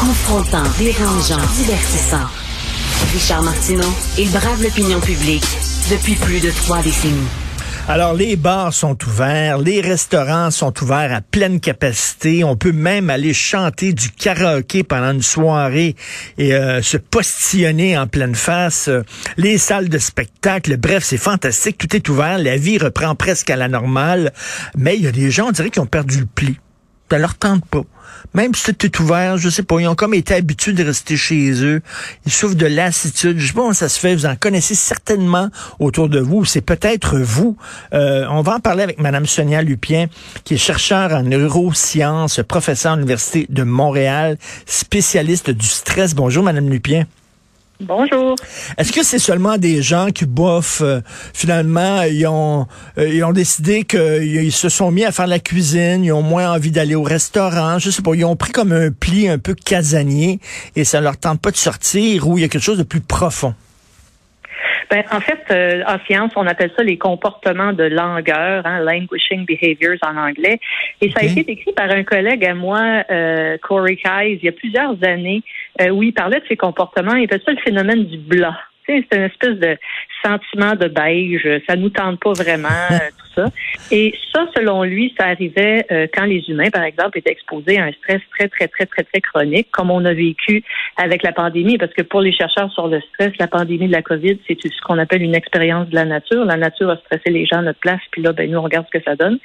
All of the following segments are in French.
Confrontant, dérangeant, divertissant. Richard Martineau, il brave l'opinion publique depuis plus de 3 décennies. Alors, les bars sont ouverts, les restaurants sont ouverts à pleine capacité. On peut même aller chanter du karaoké pendant une soirée et se postillonner en pleine face. Les salles de spectacle, bref, c'est fantastique. Tout est ouvert, la vie reprend presque à la normale. Mais il y a des gens, on dirait, qui ont perdu le pli. Ça leur tente pas. Même si tout est ouvert, je sais pas, ils ont comme été habitués de rester chez eux. Ils souffrent de lassitude. Je sais pas comment ça se fait. Vous en connaissez certainement autour de vous. C'est peut-être vous. On va en parler avec Mme Sonia Lupien, qui est chercheure en neurosciences, professeure à l'Université de Montréal, spécialiste du stress. Bonjour, Mme Lupien. Bonjour. Est-ce que c'est seulement des gens qui boffent, finalement, ils ont décidé qu'ils se sont mis à faire de la cuisine, ils ont moins envie d'aller au restaurant, je sais pas, ils ont pris comme un pli un peu casanier et ça leur tente pas de sortir, ou il y a quelque chose de plus profond? Ben, en fait, en science, on appelle ça les comportements de langueur, hein, languishing behaviors en anglais. Et ça a été décrit par un collègue à moi, Corey Keyes, il y a plusieurs années, où il parlait de ses comportements. Il appelle ça le phénomène du blanc. C'est une espèce de sentiment de beige, ça nous tente pas vraiment, tout ça. Et ça, selon lui, ça arrivait quand les humains, par exemple, étaient exposés à un stress très, très, très, très, très chronique, comme on a vécu avec la pandémie, parce que pour les chercheurs sur le stress, la pandémie de la COVID, c'est ce qu'on appelle une expérience de la nature. La nature a stressé les gens à notre place, puis là, ben, nous, on regarde ce que ça donne.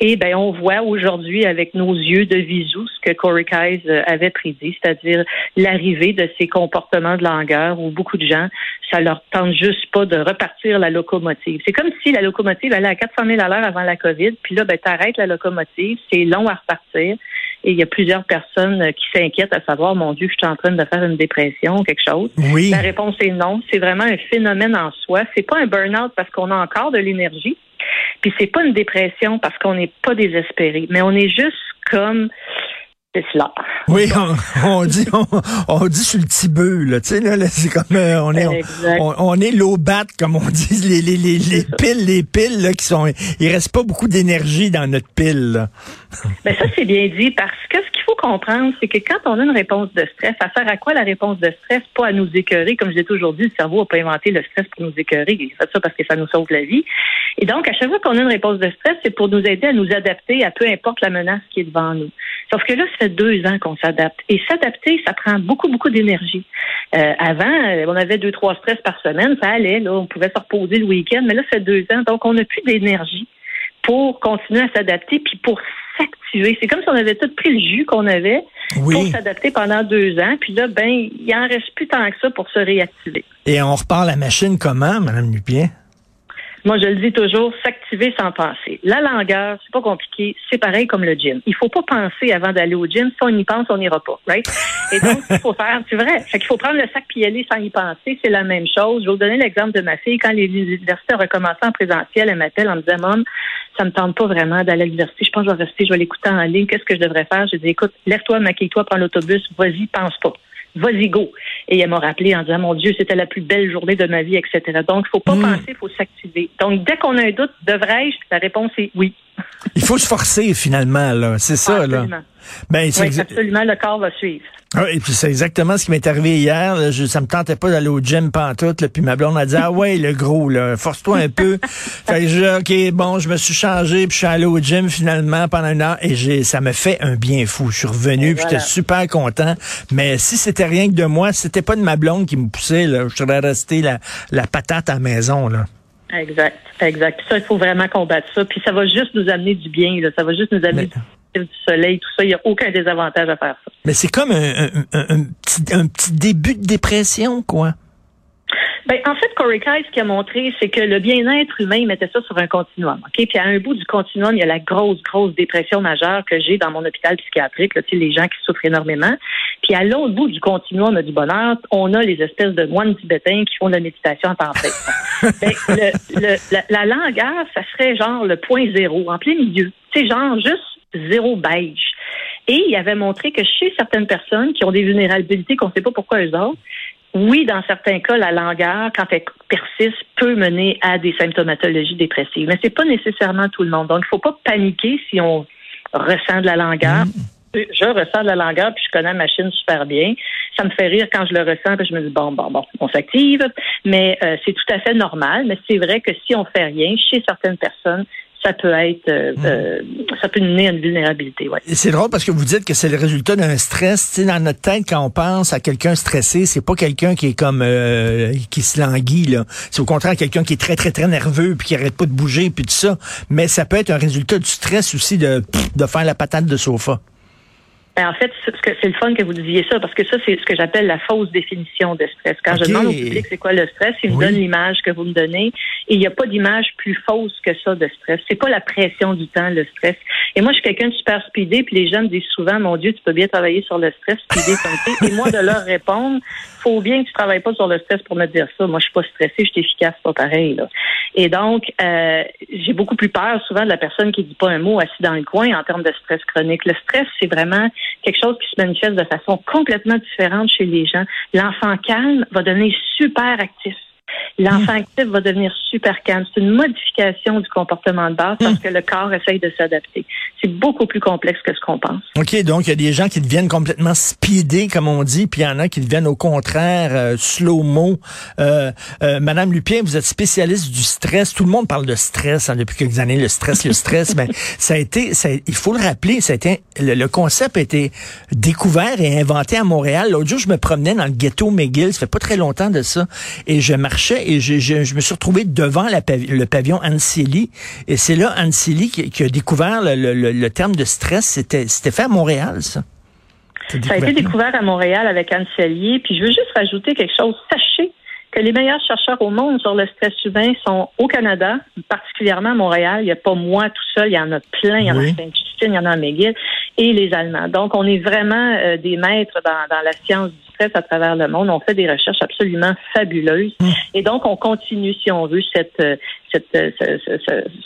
Et ben, on voit aujourd'hui avec nos yeux de visu ce que Corey Keyes avait prédit, c'est-à-dire l'arrivée de ces comportements de langueur où beaucoup de gens, ça leur tente juste pas de repartir la locomotive. C'est comme si la locomotive allait à 400 000 à l'heure avant la COVID, puis là, ben, t'arrêtes la locomotive, c'est long à repartir. Et il y a plusieurs personnes qui s'inquiètent à savoir, mon Dieu, je suis en train de faire une dépression ou quelque chose. Oui. La réponse est non. C'est vraiment un phénomène en soi. C'est pas un burn-out parce qu'on a encore de l'énergie. Puis c'est pas une dépression parce qu'on n'est pas désespéré, mais on est juste comme... C'est cela. Oui, on dit sur le petit bœuf, là, tu sais, là, c'est comme, on est low bat, comme on dit, les piles, là, qui sont, il reste pas beaucoup d'énergie dans notre pile, là. Ben, ça, c'est bien dit, parce que ce qu'il faut comprendre, c'est que quand on a une réponse de stress, ça sert à quoi la réponse de stress? Pas à nous écœurer. Comme je l'ai toujours dit, le cerveau n'a pas inventé le stress pour nous écœurer. Il fait ça parce que ça nous sauve la vie. Et donc, à chaque fois qu'on a une réponse de stress, c'est pour nous aider à nous adapter à peu importe la menace qui est devant nous. Sauf que là, ça fait 2 ans qu'on s'adapte. Et s'adapter, ça prend beaucoup, beaucoup d'énergie. Avant, on avait 2-3 stress par semaine, ça allait, là, on pouvait se reposer le week-end, mais là, ça fait 2 ans, donc on n'a plus d'énergie pour continuer à s'adapter puis pour s'activer. C'est comme si on avait tout pris le jus qu'on avait pour s'adapter pendant 2 ans, puis là, ben, il en reste plus tant que ça pour se réactiver. Et on repart la machine comment, Mme Lupien? Moi, je le dis toujours, s'activer sans penser. La langueur, c'est pas compliqué, c'est pareil comme le gym. Il faut pas penser avant d'aller au gym. Si on y pense, on n'ira pas, right? Et donc, il faut faire, c'est vrai. Fait qu'il faut prendre le sac puis y aller sans y penser. C'est la même chose. Je vais vous donner l'exemple de ma fille. Quand les universités ont recommencé en présentiel, elle m'appelle en me disant, Mom, ça me tente pas vraiment d'aller à l'université. Je pense que je vais rester, je vais l'écouter en ligne. Qu'est-ce que je devrais faire? J'ai dit, écoute, lève-toi, maquille-toi, prends l'autobus. Vas-y, pense pas. Vas-y, go. Et elle m'a rappelé en disant, mon Dieu, c'était la plus belle journée de ma vie, etc. Donc, il faut pas penser, il faut s'activer. Donc, dès qu'on a un doute, devrais-je? La réponse est oui. Il faut se forcer, finalement, là. C'est ça, absolument. Là. Ben, c'est absolument, le corps va suivre. Ah, et puis c'est exactement ce qui m'est arrivé hier. Là. Ça me tentait pas d'aller au gym pantoute. Là. Puis ma blonde a dit, ah ouais, le gros, là, force-toi un peu. Fait que OK, bon, je me suis changé, puis je suis allé au gym finalement pendant 1 heure et ça me fait un bien fou. Je suis revenu, et puis voilà. J'étais super content. Mais si c'était rien que de moi, si c'était pas de ma blonde qui me poussait, là, je serais resté la patate à la maison, là. Exact, exact. Puis ça, il faut vraiment combattre ça. Puis ça va juste nous amener du bien, là. Ça va juste nous amener du soleil, tout ça. Il n'y a aucun désavantage à faire ça. Mais c'est comme un petit début de dépression, quoi. Ben, en fait, Corey Keyes, ce qu'il a montré, c'est que le bien-être humain, il mettait ça sur un continuum. OK? Puis à un bout du continuum, il y a la grosse dépression majeure que j'ai dans mon hôpital psychiatrique, là, tu sais, les gens qui souffrent énormément. Puis à l'autre bout du continuum du bonheur, on a les espèces de moines tibétains qui font de la méditation en temps plein. Ben, la langueur, ça serait genre le point zéro, en plein milieu. Tu sais, genre juste zéro beige. Et il avait montré que chez certaines personnes qui ont des vulnérabilités qu'on ne sait pas pourquoi eux autres, oui, dans certains cas, la langueur, quand elle persiste, peut mener à des symptomatologies dépressives. Mais c'est pas nécessairement tout le monde. Donc, il faut pas paniquer si on ressent de la langueur. Je ressens de la langueur, puis je connais ma machine super bien. Ça me fait rire quand je le ressens, puis je me dis bon, on s'active. Mais c'est tout à fait normal. Mais c'est vrai que si on fait rien, chez certaines personnes, ça peut être, ça peut mener à une vulnérabilité. Ouais. Et c'est drôle parce que vous dites que c'est le résultat d'un stress. Tu sais, dans notre tête, quand on pense à quelqu'un stressé, c'est pas quelqu'un qui est comme qui se languit là. C'est au contraire quelqu'un qui est très très très nerveux puis qui arrête pas de bouger puis tout ça. Mais ça peut être un résultat du stress aussi de faire la patate de sofa. Ben en fait, c'est le fun que vous disiez ça, parce que ça, c'est ce que j'appelle la fausse définition de stress. Quand je demande au public c'est quoi le stress, il me donne l'image que vous me donnez, et il n'y a pas d'image plus fausse que ça de stress. C'est pas la pression du temps, le stress. Et moi, je suis quelqu'un de super speedé, puis les gens me disent souvent, mon Dieu, tu peux bien travailler sur le stress, speedé comme t'es. Et moi, de leur répondre, faut bien que tu travailles pas sur le stress pour me dire ça. Moi, je suis pas stressée, je suis efficace, pas pareil, là. Et donc, j'ai beaucoup plus peur, souvent, de la personne qui dit pas un mot assis dans le coin en termes de stress chronique. Le stress, c'est vraiment quelque chose qui se manifeste de façon complètement différente chez les gens. L'enfant calme va devenir super actif. L'enfant actif va devenir super calme. C'est une modification du comportement de base parce que le corps essaye de s'adapter. C'est beaucoup plus complexe que ce qu'on pense. OK, donc il y a des gens qui deviennent complètement speedés, comme on dit, puis il y en a qui deviennent au contraire slow-mo. Madame Lupien, vous êtes spécialiste du stress. Tout le monde parle de stress depuis quelques années. Le stress. Mais il faut le rappeler, le concept a été découvert et inventé à Montréal. L'autre jour, je me promenais dans le ghetto McGill, ça fait pas très longtemps de ça, et je marchais et je me suis retrouvé devant le pavillon Anne-Célie. Et c'est là Anne-Célie qui a découvert le terme de stress. C'était fait à Montréal, ça. Ça a été découvert à Montréal avec Anne-Célie. Puis je veux juste rajouter quelque chose. Sachez que les meilleurs chercheurs au monde sur le stress humain sont au Canada, particulièrement à Montréal. Il n'y a pas moi tout seul, il y en a plein. Il y en a à Sainte-Justine, il y en a à McGill et les Allemands. Donc, on est vraiment des maîtres dans la science du stress à travers le monde. On fait des recherches absolument fabuleuses. Et donc, on continue, si on veut, ce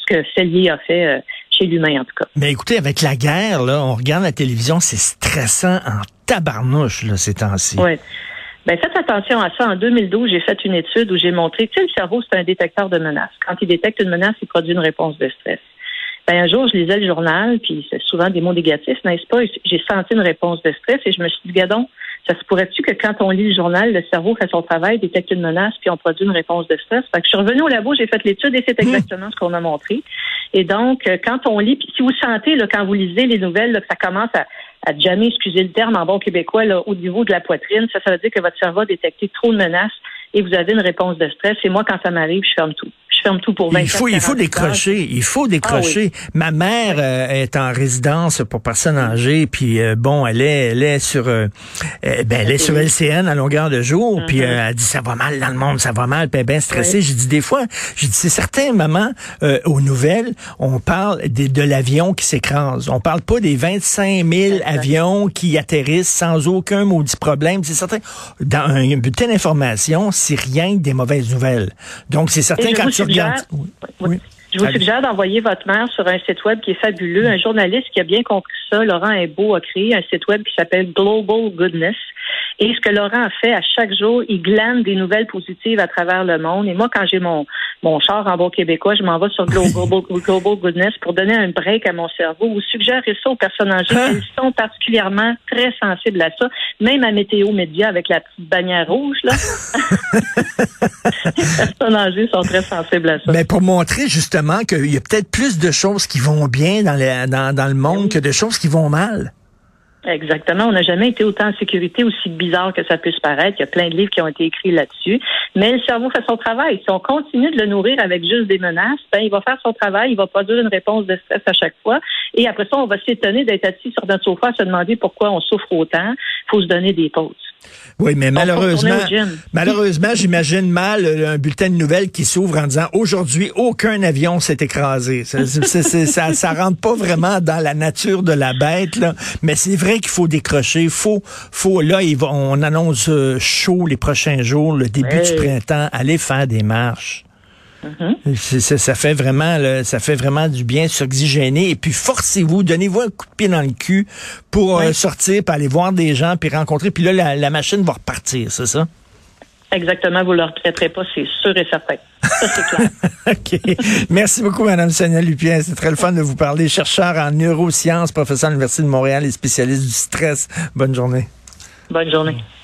que Selye a fait chez l'humain, en tout cas. Mais écoutez, avec la guerre, là, on regarde la télévision, c'est stressant en tabarnouche, là, ces temps-ci. Oui. Ben, faites attention à ça. En 2012, j'ai fait une étude où j'ai montré, le cerveau, c'est un détecteur de menaces. Quand il détecte une menace, il produit une réponse de stress. Ben, un jour, je lisais le journal, puis c'est souvent des mots négatifs, n'est-ce pas? J'ai senti une réponse de stress et je me suis dit, gadon, ça se pourrait-tu que quand on lit le journal, le cerveau fait son travail, détecte une menace, puis on produit une réponse de stress? Fait que je suis revenue au labo, j'ai fait l'étude et c'est exactement ce qu'on a montré. Et donc, quand on lit, puis si vous sentez, là, quand vous lisez les nouvelles, là, que ça commence à jammer, excusez le terme, en bon québécois, là, au niveau de la poitrine, ça veut dire que votre cerveau a détecté trop de menaces et vous avez une réponse de stress. Et moi, quand ça m'arrive, je ferme tout. Je ferme tout pour 24 heures. Il faut décrocher. Ah, oui. Ma mère est en résidence pour personnes âgées, puis elle est sur sur LCN à longueur de jour, puis elle dit ça va mal dans le monde, ça va mal, puis elle est bien stressée. Oui. J'ai dit c'est certain, maman, aux nouvelles, on parle de l'avion qui s'écrase. On parle pas des 25 000 avions qui atterrissent sans aucun maudit problème. C'est certain, dans un bulletin d'information, c'est rien que des mauvaises nouvelles. Donc, c'est certain quand tu regardes... Je vous suggère d'envoyer votre mère sur un site web qui est fabuleux. Un journaliste qui a bien compris ça, Laurent Hébeau, a créé un site web qui s'appelle Global Goodness. Et ce que Laurent a fait, à chaque jour, il glane des nouvelles positives à travers le monde. Et moi, quand j'ai mon char en bon québécois, je m'en vais sur Global Goodness pour donner un break à mon cerveau ou suggérer ça aux personnes âgées. Ils sont particulièrement très sensibles à ça. Même à Météo Média avec la petite bannière rouge, là. Les personnes âgées sont très sensibles à ça. Mais pour montrer, justement, qu'il y a peut-être plus de choses qui vont bien dans le monde que de choses qui vont mal. Exactement. On n'a jamais été autant en sécurité, aussi bizarre que ça puisse paraître. Il y a plein de livres qui ont été écrits là-dessus. Mais le cerveau fait son travail. Si on continue de le nourrir avec juste des menaces, il va faire son travail, il va produire une réponse de stress à chaque fois. Et après ça, on va s'étonner d'être assis sur notre sofa à se demander pourquoi on souffre autant. Il faut se donner des pauses. Oui, mais malheureusement, j'imagine mal un bulletin de nouvelles qui s'ouvre en disant « Aujourd'hui, aucun avion s'est écrasé ». Ça rentre pas vraiment dans la nature de la bête, là. Mais c'est vrai qu'il faut décrocher. On annonce chaud les prochains jours, le début du printemps. Allez faire des marches. Ça fait vraiment du bien de s'oxygéner. Et puis, forcez-vous, donnez-vous un coup de pied dans le cul pour sortir, puis aller voir des gens, puis rencontrer. Puis là, la machine va repartir, c'est ça? Exactement, vous ne leur prêterez pas, c'est sûr et certain. Ça, c'est clair. OK. Merci beaucoup, Mme Sonia Lupien. C'est très le fun de vous parler. Chercheur en neurosciences, professeur à l'Université de Montréal et spécialiste du stress. Bonne journée. Bonne journée.